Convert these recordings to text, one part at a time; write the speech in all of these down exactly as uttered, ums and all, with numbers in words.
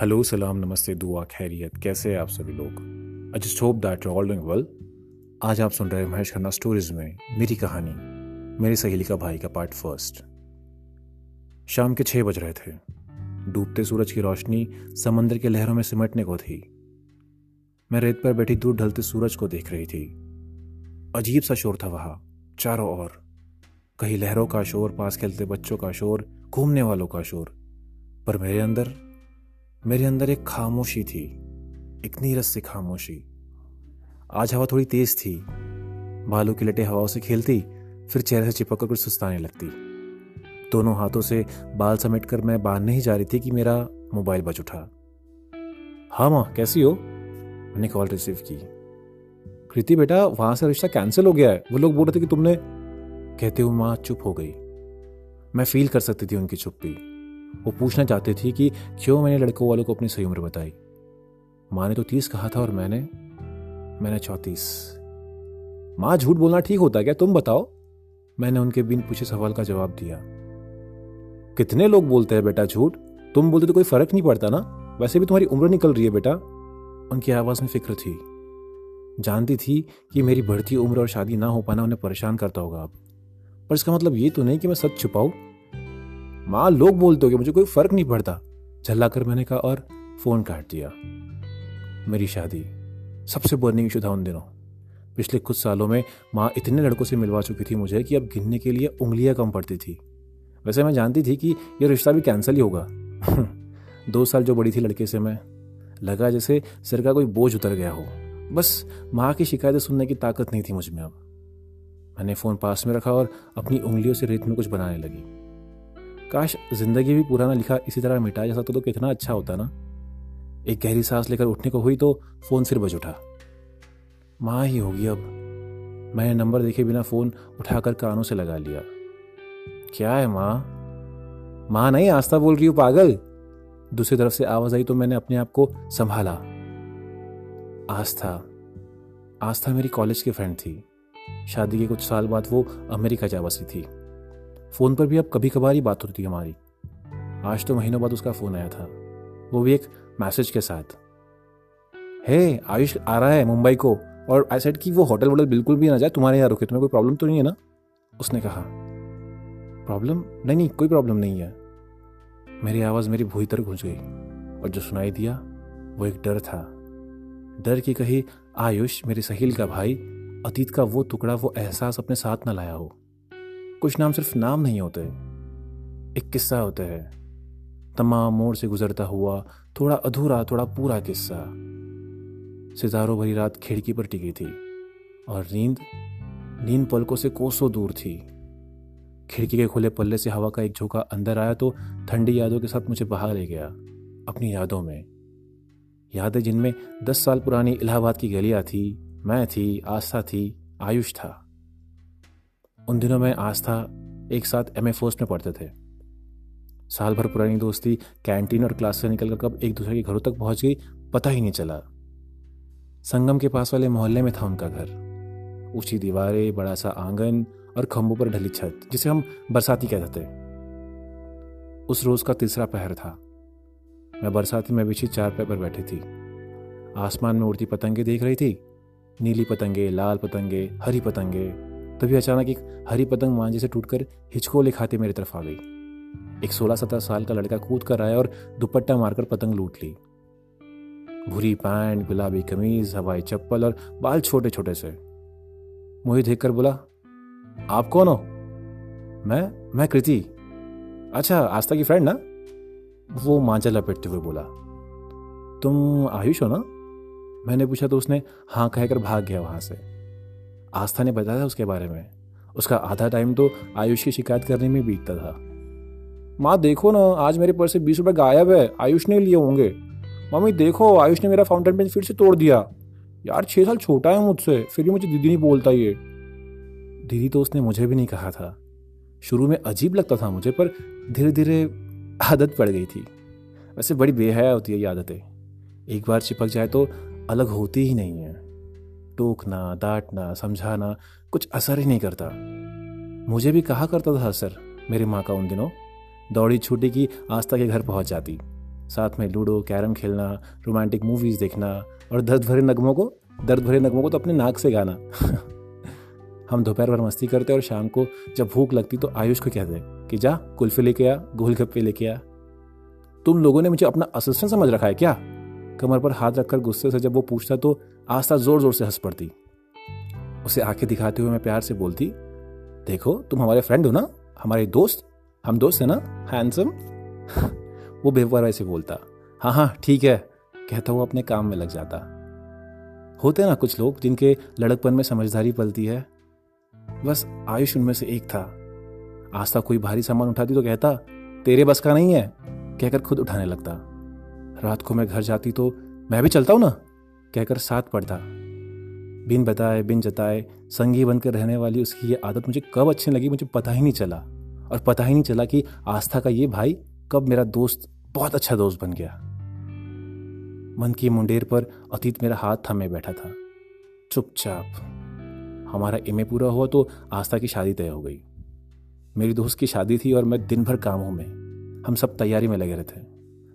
Hello, सलाम, नमस्ते, दुआ, खैरियत। कैसे हैं आप सभी लोग? I just hope that you are all doing well. आज आप सुन रहे हैं महेश खन्ना स्टोरीज में मेरी कहानी, मेरी सहेली का भाई का पार्ट फर्स्ट। शाम के छः बज रहे थे। डूबते सूरज की रोशनी समंदर की लहरों में सिमटने को थी। मैं रेत पर बैठी दूर ढलते सूरज को देख रही थी। अजीब सा शोर था वहाँ चारों ओर। कहीं लहरों का शोर, पास खेलते बच्चों का शोर, घूमने वालों का शोर, पर मेरे अंदर मेरे अंदर एक खामोशी थी, एक नीरस सी खामोशी। आज हवा थोड़ी तेज थी। बालों की लटे हवाओं से खेलती, फिर चेहरे से चिपककर कुछ सुस्ताने लगती। दोनों हाथों से बाल समेटकर मैं बांधने ही जा रही थी कि मेरा मोबाइल बज उठा। हाँ माँ, कैसी हो? मैंने कॉल रिसीव की। कृति बेटा, वहां से रिश्ता कैंसिल हो गया है, वो लोग बोल रहे थे कि तुमने, कहते हुए माँ चुप हो गई। मैं फील कर सकती थी उनकी चुप्पी। वो पूछना चाहती थी कि क्यों मैंने लड़कों वालों को अपनी सही उम्र बताई। माँ ने तो तीस कहा था और मैंने मैंने चौंतीस। माँ, झूठ बोलना ठीक होता क्या? तुम बताओ। मैंने उनके बिन पूछे सवाल का जवाब दिया। कितने लोग बोलते हैं बेटा झूठ, तुम बोलते तो कोई फर्क नहीं पड़ता ना, वैसे भी तुम्हारी उम्र निकल रही है बेटा। उनकी आवाज़ में फिक्र थी। जानती थी कि मेरी बढ़ती उम्र और शादी ना हो पाना उन्हें परेशान करता होगा अब, पर इसका मतलब ये तो नहीं कि मैं सच छुपाऊं। माँ, लोग बोलते हो कि मुझे कोई फर्क नहीं पड़ता, झल्ला कर मैंने कहा और फोन काट दिया। मेरी शादी सबसे बर्निंग इशू था उन दिनों। पिछले कुछ सालों में माँ इतने लड़कों से मिलवा चुकी थी मुझे कि अब गिनने के लिए उंगलियां कम पड़ती थी। वैसे मैं जानती थी कि यह रिश्ता भी कैंसिल ही होगा। दो साल जो बड़ी थी लड़के से मैं, लगा जैसे सिर का कोई बोझ उतर गया हो। बस माँ की शिकायतें सुनने की ताकत नहीं थी मुझ में अब। मैंने फ़ोन पास में रखा और अपनी उंगलियों से रेत में कुछ बनाने लगी। काश जिंदगी भी पुराना लिखा इसी तरह मिटा जा सकता तो कितना अच्छा होता ना। एक गहरी सांस लेकर उठने को हुई तो फ़ोन फिर बज उठा। माँ ही होगी अब। मैंने नंबर देखे बिना फ़ोन उठाकर कानों से लगा लिया। क्या है माँ? माँ नहीं, आस्था बोल रही हूँ पागल। दूसरी तरफ से आवाज़ आई तो मैंने अपने आप को संभाला। आस्था आस्था मेरी कॉलेज की फ्रेंड थी। शादी के कुछ साल बाद वो अमेरिका जा बसी थी। फ़ोन पर भी अब कभी कभार ही बात होती हमारी। आज तो महीनों बाद उसका फ़ोन आया था, वो भी एक मैसेज के साथ। हे, आयुष आ रहा है मुंबई को, और आई सेड कि वो होटल वोटल बिल्कुल भी ना जाए, तुम्हारे यहाँ रुके, तुम्हें कोई प्रॉब्लम तो नहीं है ना? उसने कहा प्रॉब्लम? नहीं नहीं, कोई प्रॉब्लम नहीं है। मेरी आवाज़ मेरी भूई तर घुस गई, और जो सुनाई दिया वो एक डर था। डर कि कहीं आयुष, मेरी सहेली का भाई, अतीत का वो टुकड़ा, वो एहसास अपने साथ ना लाया हो। कुछ नाम सिर्फ नाम नहीं होते, एक किस्सा होता है। तमाम मोड़ से गुजरता हुआ, थोड़ा अधूरा, थोड़ा पूरा किस्सा। सितारों भरी रात खिड़की पर टिकी थी, और नींद नींद पलकों से कोसों दूर थी। खिड़की के खुले पल्ले से हवा का एक झोंका अंदर आया तो ठंडी यादों के साथ मुझे बाहर ले गया अपनी यादों में। यादें जिनमें दस साल पुरानी इलाहाबाद की गलियां थी, मैं थी, आस्था थी, आयुष था। उन दिनों में आस्था एक साथ एम ए फर्स्ट में पढ़ते थे। साल भर पुरानी दोस्ती कैंटीन और क्लास से निकलकर कब एक दूसरे के घरों तक पहुंच गई पता ही नहीं चला। संगम के पास वाले मोहल्ले में था उनका घर। ऊंची दीवारें, बड़ा सा आंगन और खंभों पर ढली छत, जिसे हम बरसाती कहते थे। उस रोज का तीसरा पहर था। मैं बरसाती में बिछी चारपाई पर बैठी थी। आसमान में उड़ती पतंगे देख रही थी। नीली पतंगे, लाल पतंगे, हरी पतंगे। तभी अचानक एक हरी पतंग मांझे से टूटकर हिचकोले खाते मेरी तरफ आ गई। एक सोलह सत्रह साल का लड़का कूद कर आया और दुपट्टा मारकर पतंग लूट ली। भूरी पैंट, गुलाबी कमीज, हवाई चप्पल और बाल छोटे छोटे से। मुझे देखकर बोला, आप कौन हो? मैं मैं कृति। अच्छा, आस्था की फ्रेंड ना? वो मांझा लपेटते हुए बोला। तुम आयुष हो ना? मैंने पूछा तो उसने हाँ कहकर भाग गया वहाँ से। आस्था ने बताया उसके बारे में। उसका आधा टाइम तो आयुष की शिकायत करने में बीतता था। माँ देखो ना, आज मेरे पर्स से बीस रुपये गायब है, आयुष ने लिए होंगे। मम्मी देखो, आयुष ने मेरा फाउंटेन पेन फिर से तोड़ दिया। यार, छः साल छोटा है मुझसे, फिर भी मुझे दीदी नहीं बोलता। ये दीदी तो उसने मुझे भी नहीं कहा था। शुरू में अजीब लगता था मुझे, पर धीरे धीरे आदत पड़ गई थी। वैसे बड़ी बेहया होती है ये आदतें, एक बार चिपक जाए तो अलग होती ही नहीं है। टोकना, डांटना, समझाना कुछ असर ही नहीं करता। मुझे भी कहा करता था असर मेरी माँ का। उन दिनों दौड़ी छूटी की आस्था के घर पहुँच जाती, साथ में लूडो, कैरम खेलना, रोमांटिक मूवीज़ देखना और दर्द भरे नगमों को दर्द भरे नगमों को तो अपने नाक से गाना। हम दोपहर भर मस्ती करते और शाम को जब भूख लगती तो आयुष को कहते कि जा कुल्फी लेके आ, गोलगप्पे लेके आ। तुम लोगों ने मुझे अपना असिस्टेंट समझ रखा है क्या? कमर पर हाथ रखकर गुस्से से जब वो पूछता तो आस्था जोर जोर से हंस पड़ती। उसे आंखें दिखाते हुए मैं प्यार से बोलती, देखो तुम हमारे फ्रेंड हो ना, हमारे दोस्त, हम दोस्त हैं ना हैंडसम। वो बेवफाई से बोलता, हाँ हाँ ठीक है, कहता हुआ अपने काम में लग जाता। होते हैं ना कुछ लोग जिनके लड़कपन में समझदारी पलती है, बस आयुष उनमें से एक था। आस्था कोई भारी सामान उठाती तो कहता तेरे बस का नहीं है, कहकर खुद उठाने लगता। रात को मैं घर जाती तो मैं भी चलता हूँ ना, कहकर साथ पड़ता। बिन बताए बिन जताए संगी बनकर रहने वाली उसकी ये आदत मुझे कब अच्छी लगी मुझे पता ही नहीं चला। और पता ही नहीं चला कि आस्था का ये भाई कब मेरा दोस्त, बहुत अच्छा दोस्त बन गया। मन की मुंडेर पर अतीत मेरा हाथ थामे बैठा था चुपचाप। हमारा एम ए पूरा हुआ तो आस्था की शादी तय हो गई। मेरी दोस्त की शादी थी और मैं दिन भर कामों में, हम सब तैयारी में लगे रहते।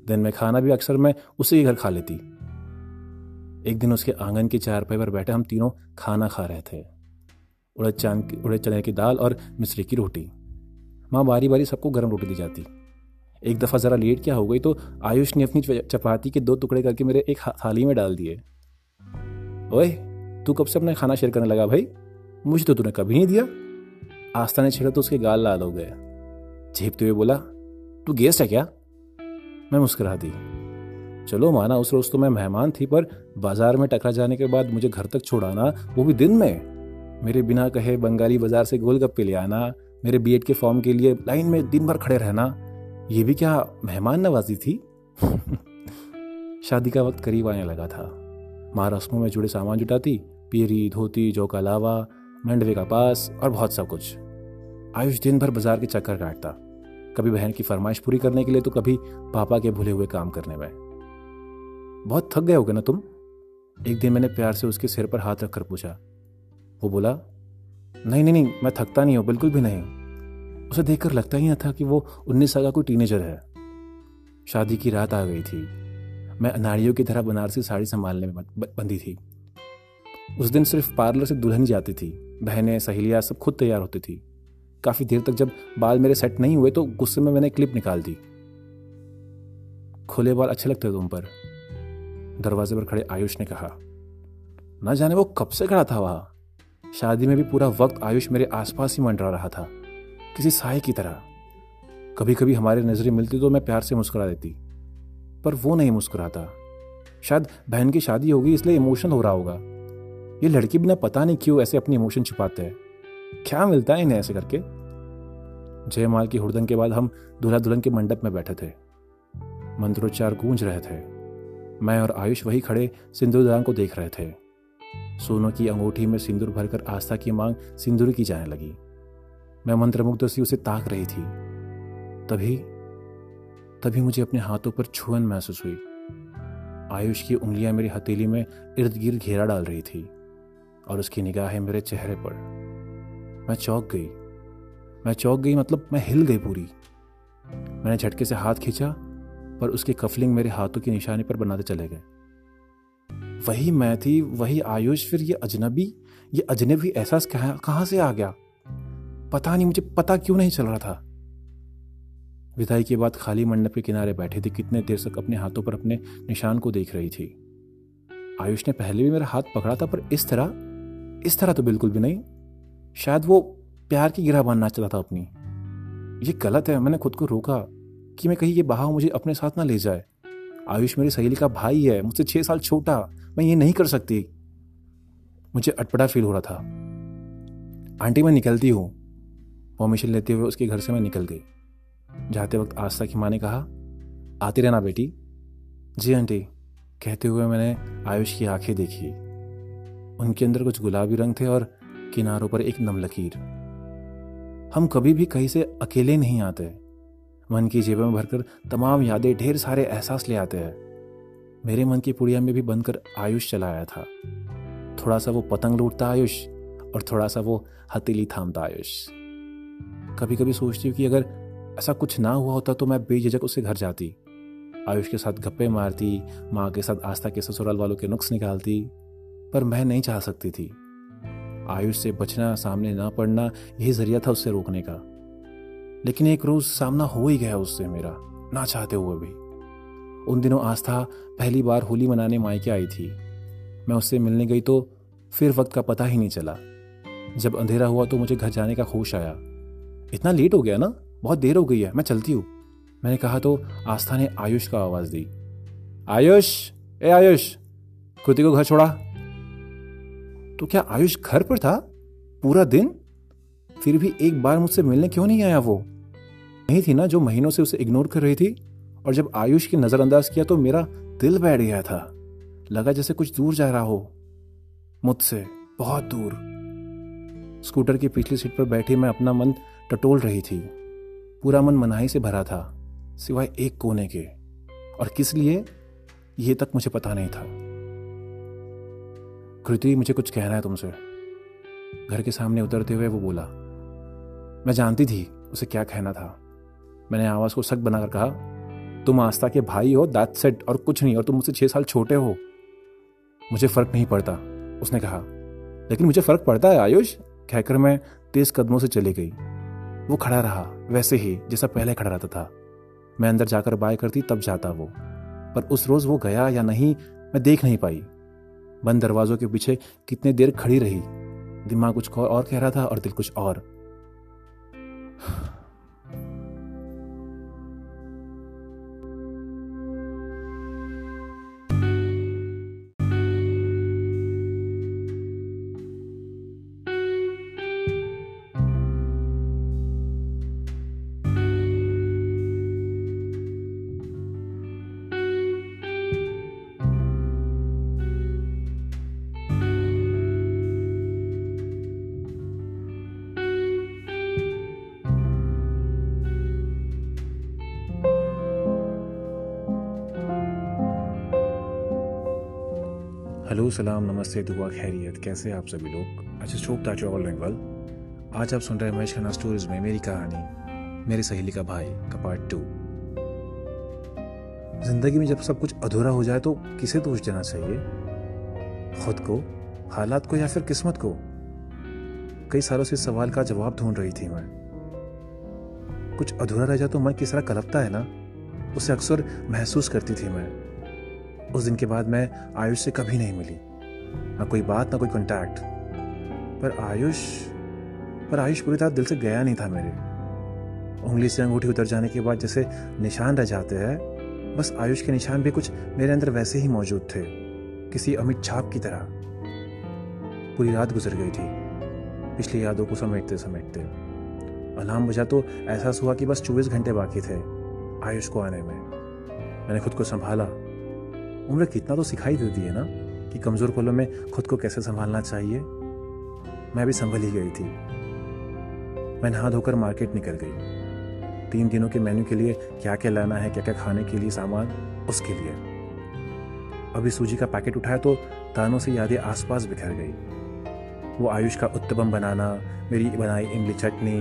दिन में खाना भी अक्सर मैं उसी के घर खा लेती। एक दिन उसके आंगन की चारपाई पर बैठे हम तीनों खाना खा रहे थे, उड़द चांद उड़द चने की दाल और मिस्री की रोटी। माँ बारी बारी सबको गर्म रोटी दी जाती। एक दफ़ा ज़रा लेट क्या हो गई तो आयुष ने अपनी चपाती के दो टुकड़े करके मेरे एक थाली में डाल दिए। ओए तू कब से अपना खाना शेयर करने लगा भाई, मुझे तो तूने कभी नहीं दिया। आस्था ने छेड़ा तो उसके गाल लाल हो गए। झेपते हुए बोला, तू गेस्ट है क्या? मैं मुस्कुरा दी। चलो माना उस रोज तो मैं मेहमान थी, पर बाजार में टकरा जाने के बाद मुझे घर तक छोड़ाना, वो भी दिन में, मेरे बिना कहे बंगाली बाजार से गोलगप्पे ले आना, मेरे बीएड के फॉर्म के लिए लाइन में दिन भर खड़े रहना, ये भी क्या मेहमान नवाजी थी? शादी का वक्त करीब आने लगा था। माँ रस्मों में जुड़े सामान जुटाती, पीरी, धोती, जौ का लावा, मंडवे का पास और बहुत सब कुछ। आयुष दिन भर बाजार के चक्कर काटता, कभी बहन की फरमाइश पूरी करने के लिए तो कभी पापा के भूले हुए काम करने में। बहुत थक गए होगे ना तुम, एक दिन मैंने प्यार से उसके सिर पर हाथ रखकर पूछा। वो बोला, नहीं नहीं नहीं मैं थकता नहीं हूँ, बिल्कुल भी नहीं। उसे देखकर लगता ही ना था कि वो उन्नीस साल का कोई टीनेजर है। शादी की रात आ गई थी। मैं अनाड़ियों की तरह बनारसी साड़ी संभालने में बंदी थी। उस दिन सिर्फ पार्लर से दुल्हन जाती थी, बहनें सहेलियाँ सब खुद तैयार होती थी। काफ़ी देर तक जब बाल मेरे सेट नहीं हुए तो गुस्से में मैंने क्लिप निकाल दी। खुले बाल अच्छे लगते थे तुम पर, दरवाजे पर खड़े आयुष ने कहा। ना जाने वो कब से खड़ा था वहाँ। शादी में भी पूरा वक्त आयुष मेरे आसपास ही मंडरा रहा था, किसी साए की तरह। कभी कभी हमारे नजरें मिलती तो मैं प्यार से मुस्कुरा देती, पर वो नहीं मुस्कुराता। शायद बहन की शादी होगी इसलिए इमोशनल हो रहा होगा। ये लड़की बिना पता नहीं क्यों ऐसे अपने इमोशन छुपाते हैं, क्या मिलता है इन्हें ऐसे करके। जयमाल की हुड़दंग के बाद हम दूल्हा दुल्हन के मंडप में बैठे थे। मंत्रोच्चार गूंज रहे थे। मैं और आयुष वही खड़े सिंदूरदान को देख रहे थे। सोनों की अंगूठी में सिंदूर भरकर आस्था की मांग सिंदूर की जाने लगी। मैं मंत्रमुग्ध सी उसे ताक रही थी। तभी तभी मुझे अपने हाथों पर छुअन महसूस हुई। आयुष की उंगलियां मेरी हथेली में इर्द गिर्द घेरा डाल रही थी और उसकी निगाहें मेरे चेहरे पर। मैं चौंक गई मैं चौंक गई मतलब मैं हिल गई पूरी। मैंने झटके से हाथ खींचा पर उसके कफलिंग मेरे हाथों की निशानी पर बनाते चले गए। वही मैं थी, वही आयुष, फिर ये अजनबी ये अजनबी एहसास कहाँ कहाँ से आ गया? पता नहीं, मुझे पता क्यों नहीं चल रहा था। विदाई के बाद खाली मंडप के किनारे बैठे थे, कितने देर तक अपने हाथों पर अपने निशान को देख रही थी। आयुष ने पहले भी मेरा हाथ पकड़ा था, पर इस तरह इस तरह तो बिल्कुल भी नहीं। शायद वो प्यार की गिरह बांधना चाहता था अपनी। ये गलत है। मैंने खुद को रोका कि मैं कहीं ये बहाव मुझे अपने साथ ना ले जाए। आयुष मेरी सहेली का भाई है, मुझसे छः साल छोटा, मैं ये नहीं कर सकती। मुझे अटपटा फील हो रहा था। आंटी मैं निकलती हूँ, परमिशन लेते हुए उसके घर से मैं निकल गई। जाते वक्त आस्था की माँ ने कहा, आती रहना बेटी। जी आंटी, कहते हुए मैंने आयुष की आंखें देखी। उनके अंदर कुछ गुलाबी रंग थे और किनारों पर एक नम लकीर। हम कभी भी कहीं से अकेले नहीं आते। मन की जेबों में भरकर तमाम यादें, ढेर सारे एहसास ले आते हैं। मेरे मन की पुड़िया में भी बनकर आयुष चला आया था। थोड़ा सा वो पतंग लूटता आयुष और थोड़ा सा वो हथेली थामता आयुष। कभी कभी सोचती हूँ कि अगर ऐसा कुछ ना हुआ होता तो मैं बेझिझक उसके घर जाती। आयुष के साथ गप्पे मारती, माँ के साथ आस्था के ससुराल वालों के नुक्स निकालती, पर मैं नहीं चाह सकती थी। आयुष से बचना, सामने ना पड़ना, यही जरिया था उससे रोकने का। लेकिन एक रोज सामना हो ही गया उससे मेरा, ना चाहते हुए भी। उन दिनों आस्था पहली बार होली मनाने मायके आई थी। मैं उससे मिलने गई तो फिर वक्त का पता ही नहीं चला। जब अंधेरा हुआ तो मुझे घर जाने का होश आया। इतना लेट हो गया ना, बहुत देर हो गई है, मैं चलती हूँ, मैंने कहा तो आस्था ने आयुष का आवाज़ दी। आयुष, ए आयुष, कृति को घर छोड़ा। तो क्या आयुष घर पर था पूरा दिन? फिर भी एक बार मुझसे मिलने क्यों नहीं आया? वो नहीं थी ना जो महीनों से उसे इग्नोर कर रही थी। और जब आयुष की नज़रअंदाज किया तो मेरा दिल बैठ गया था। लगा जैसे कुछ दूर जा रहा हो मुझसे, बहुत दूर। स्कूटर की पिछली सीट पर बैठी मैं अपना मन टटोल रही थी। पूरा मन मनाही से भरा था, सिवाय एक कोने के, और किस लिए ये तक मुझे पता नहीं था। कृति, मुझे कुछ कहना है तुमसे, घर के सामने उतरते हुए वो बोला। मैं जानती थी उसे क्या कहना था। मैंने आवाज को सख्त बनाकर कहा, तुम आस्था के भाई हो, दैट्स इट, और कुछ नहीं, और तुम मुझसे छह साल छोटे हो। मुझे फर्क नहीं पड़ता, उसने कहा। लेकिन मुझे फर्क पड़ता है आयुष, कहकर मैं तेज कदमों से चली गई। वो खड़ा रहा वैसे ही जैसा पहले खड़ा रहता था। मैं अंदर जाकर बाय करती तब जाता वो, पर उस रोज वो गया या नहीं मैं देख नहीं पाई। बंद दरवाजों के पीछे कितने देर खड़ी रही। दिमाग कुछ और कह रहा था और दिल कुछ और। हेलो, सलाम, नमस्ते, दुआ, खैरियत, कैसे आप सभी लोग? I just hope that you are all doing well. आज आप सुन रहे हैं महेश खन्ना स्टोरीज में मेरी कहानी, मेरी सहेली का भाई का पार्ट टू। जिंदगी में जब सब कुछ अधूरा हो जाए तो किसे दोष देना चाहिए, खुद को, हालात को, या फिर किस्मत को? कई सालों से इस सवाल का जवाब ढूंढ रही थी मैं। कुछ अधूरा रह जाए तो मन किस तरह कलपता है ना, उसे अक्सर महसूस करती थी मैं। उस दिन के बाद मैं आयुष से कभी नहीं मिली, ना कोई बात ना कोई कांटेक्ट। पर आयुष पर आयुष पूरी तरह दिल से गया नहीं था मेरे। उंगली से अंगूठी उतर जाने के बाद जैसे निशान रह जाते हैं, बस आयुष के निशान भी कुछ मेरे अंदर वैसे ही मौजूद थे, किसी अमिट छाप की तरह। पूरी रात गुजर गई थी पिछली यादों को समेटते समेटते। अलार्म बजा तो एहसास हुआ कि बस चौबीस घंटे बाकी थे आयुष को आने में। मैंने खुद को संभाला। उम्र कितना तो सिखाई देती है ना कि कमज़ोर पलों में खुद को कैसे संभालना चाहिए। मैं भी संभल ही गई थी। मैं नहा धोकर मार्केट निकल गई। तीन दिनों के मेन्यू के लिए क्या क्या लाना है, क्या क्या खाने के लिए सामान, उसके लिए। अभी सूजी का पैकेट उठाया तो तानों से यादें आसपास बिखर गई। वो आयुष का उत्तपम बनाना, मेरी बनाई इमली चटनी।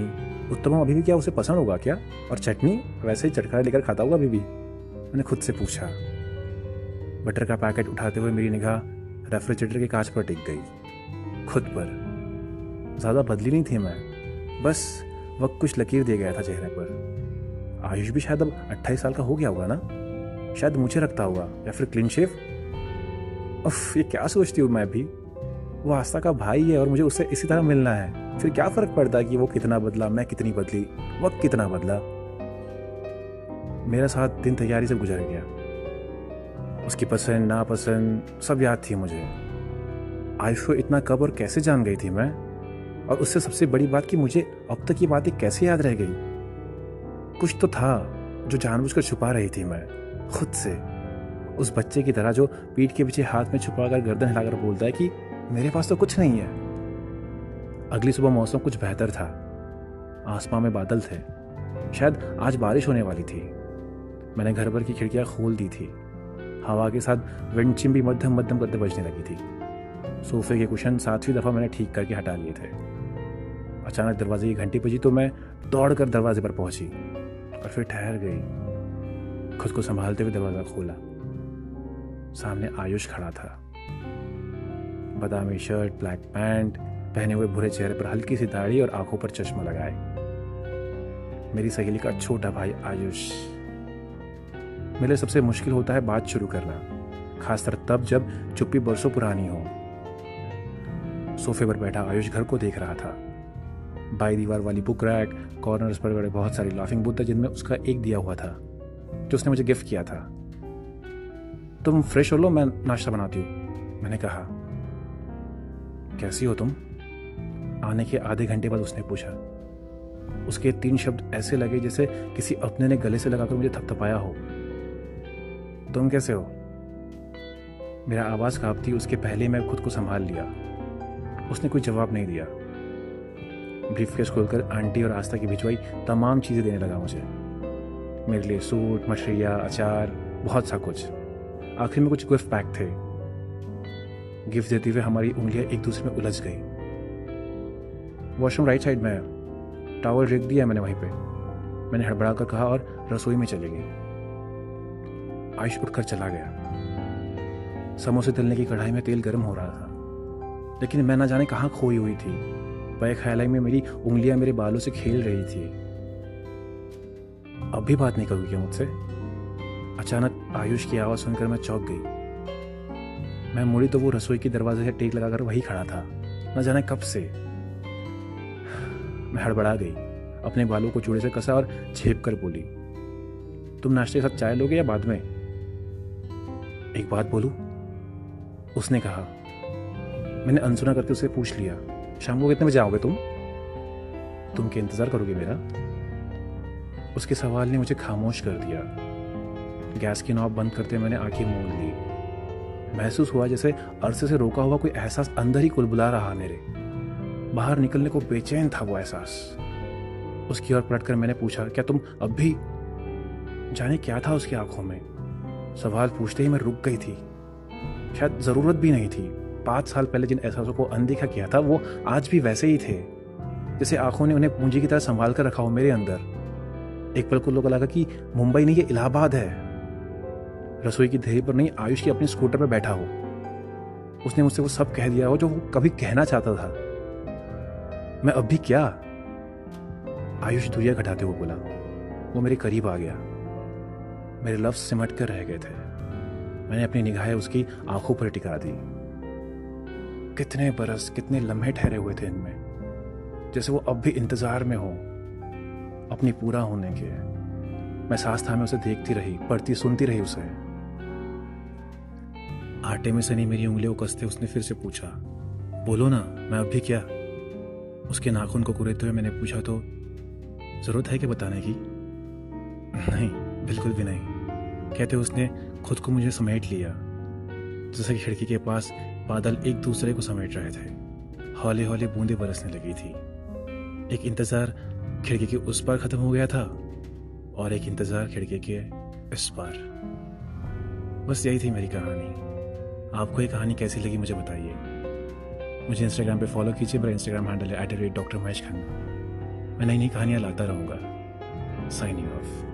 उत्तपम अभी भी क्या उसे पसंद होगा क्या? और चटनी वैसे ही चटकारा लेकर खाता होगा अभी भी, मैंने खुद से पूछा। बटर का पैकेट उठाते हुए मेरी निगाह रेफ्रिजरेटर के कांच पर टिक गई, खुद पर। ज़्यादा बदली नहीं थी मैं, बस वक्त कुछ लकीर दे गया था चेहरे पर। आयुष भी शायद अब अट्ठाईस साल का हो गया होगा ना, शायद मुझे रखता होगा या फिर क्लीन शेव। उफ, ये क्या सोचती हूँ मैं भी। वो आस्था का भाई है और मुझे उससे इसी तरह मिलना है। फिर क्या फ़र्क पड़ता है कि वो कितना बदला, मैं कितनी बदली, वक्त कितना बदला। मेरा साथ दिन तैयारी से गुजर गया। उसकी पसंद नापसंद सब याद थी मुझे। आयुष को इतना कब और कैसे जान गई थी मैं, और उससे सबसे बड़ी बात कि मुझे अब तक की बातें कैसे याद रह गई। कुछ तो था जो जानबूझकर छुपा रही थी मैं खुद से। उस बच्चे की तरह जो पीठ के पीछे हाथ में छुपाकर गर्दन हिलाकर बोलता है कि मेरे पास तो कुछ नहीं है। अगली सुबह मौसम कुछ बेहतर था। आसमान में बादल थे, शायद आज बारिश होने वाली थी। मैंने घर भर की खिड़कियाँ खोल दी थी। हवा के साथ विंड चिम भी मध्यम मध्यम करते बजने लगी थी। सोफे के कुशन सातवीं दफ़ा मैंने ठीक करके हटा लिए थे। अचानक दरवाजे की घंटी बजी तो मैं दौड़कर दरवाजे पर पहुंची और फिर ठहर गई। खुद को संभालते हुए दरवाजा खोला। सामने आयुष खड़ा था। बादामी शर्ट, ब्लैक पैंट पहने हुए, भूरे चेहरे पर हल्की सी दाढ़ी और आंखों पर चश्मा लगाए। मेरी सहेली का छोटा भाई आयुष। मेरे लिए सबसे मुश्किल होता है बात शुरू करना, खासकर तब जब चुप्पी बरसों पुरानी हो। सोफे पर बैठा आयुष घर को देख रहा था। बाई दीवार वाली बुक रैक, कॉर्नर्स पर बड़े बहुत सारे लाफिंग बुद्ध, जिनमें उसका एक दिया हुआ था जो उसने मुझे गिफ्ट किया था। तुम फ्रेश हो लो, मैं नाश्ता बनाती हूँ, मैंने कहा। कैसी हो तुम? आने के आधे घंटे बाद उसने पूछा। उसके तीन शब्द ऐसे लगे जैसे किसी अपने ने गले से लगाकर मुझे थपथपाया हो। तुम कैसे हो? मेरा आवाज कांपती उसके पहले मैं खुद को संभाल लिया। उसने कोई जवाब नहीं दिया। ब्रीफकेस खोलकर आंटी और आस्था की भिजवाई तमाम चीज़ें देने लगा मुझे। मेरे लिए सूट, मछलियाँ, अचार, बहुत सा कुछ। आखिर में कुछ गिफ्ट पैक थे। गिफ्ट देते हुए हमारी उंगलियां एक दूसरे में उलझ गई। वॉशरूम राइट साइड में है, टॉवल रख दिया मैंने वहीं पे, मैंने हड़बड़ा कर कहा और रसोई में चली गई। आयुष उठकर चला गया। समोसे तलने की कढ़ाई में तेल गर्म हो रहा था, लेकिन मैं ना जाने कहाँ खोई हुई थी। बेख्याली में मेरी उंगलियां मेरे बालों से खेल रही थी। अब भी बात नहीं करोगी मुझसे? अचानक आयुष की आवाज सुनकर मैं चौंक गई। मैं मुड़ी तो वो रसोई के दरवाजे से टेक लगाकर वही खड़ा था, न जाने कब से। मैं हड़बड़ा गई, अपने बालों को चूड़े से कसा और झेप कर बोली, तुम नाश्ते के साथ चाय लोगे या बाद में? एक बात बोलूं, उसने कहा। मैंने अनसुना करके उसे पूछ लिया, शाम को कितने बजे आओगे तुम? तुम के इंतजार करोगे मेरा? उसके सवाल ने मुझे खामोश कर दिया। गैस की नॉब बंद करते मैंने आंखें मूंद ली। महसूस हुआ जैसे अरसे से रोका हुआ कोई एहसास अंदर ही कुलबुला रहा मेरे। बाहर निकलने को बेचैन था वो एहसास। उसकी ओर पलटकर मैंने पूछा, क्या तुम अब भी? जाने क्या था उसकी आंखों में। सवाल पूछते ही मैं रुक गई थी। शायद जरूरत भी नहीं थी। पाँच साल पहले जिन एहसासों को अनदेखा किया था वो आज भी वैसे ही थे, जैसे आंखों ने उन्हें पूंजी की तरह संभाल कर रखा हो मेरे अंदर। एक पल को लोग लगा कि मुंबई नहीं, ये इलाहाबाद है। रसोई की देरी पर नहीं, आयुष के अपने स्कूटर पर बैठा हो। उसने मुझसे वो सब कह दिया हो जो वो कभी कहना चाहता था। मैं अब भी क्या? आयुष धुरिया घटाते हुए बोला। वो मेरे करीब आ गया। मेरे लफ्ज सिमट कर रह गए थे। मैंने अपनी निगाहें उसकी आंखों पर टिका दी। कितने बरस, कितने लम्हे ठहरे हुए थे इनमें, जैसे वो अब भी इंतजार में हो अपनी पूरा होने के। मैं सांस थामे उसे देखती रही, पढ़ती सुनती रही उसे। आटे में सनी मेरी उंगलियों को कसते उसने फिर से पूछा, बोलो ना, मैं अब भी क्या? उसके नाखून को कुरेदते हुए मैंने पूछा, तो जरूरत है क्या बताने की? नहीं, बिल्कुल भी नहीं, कहते उसने खुद को मुझे समेट लिया, जैसे कि खिड़की के पास बादल एक दूसरे को समेट रहे थे। हौले हौले बूंदें बरसने लगी थी। एक इंतजार खिड़की के उस पार खत्म हो गया था और एक इंतजार खिड़की के इस पार। बस यही थी मेरी कहानी। आपको ये कहानी कैसी लगी मुझे बताइए। मुझे इंस्टाग्राम पे फॉलो कीजिए। मेरा इंस्टाग्राम हैंडल है at the rate doctor Mahesh Khanna. मैं नई नई कहानियाँ लाता रहूँगा। Signing of.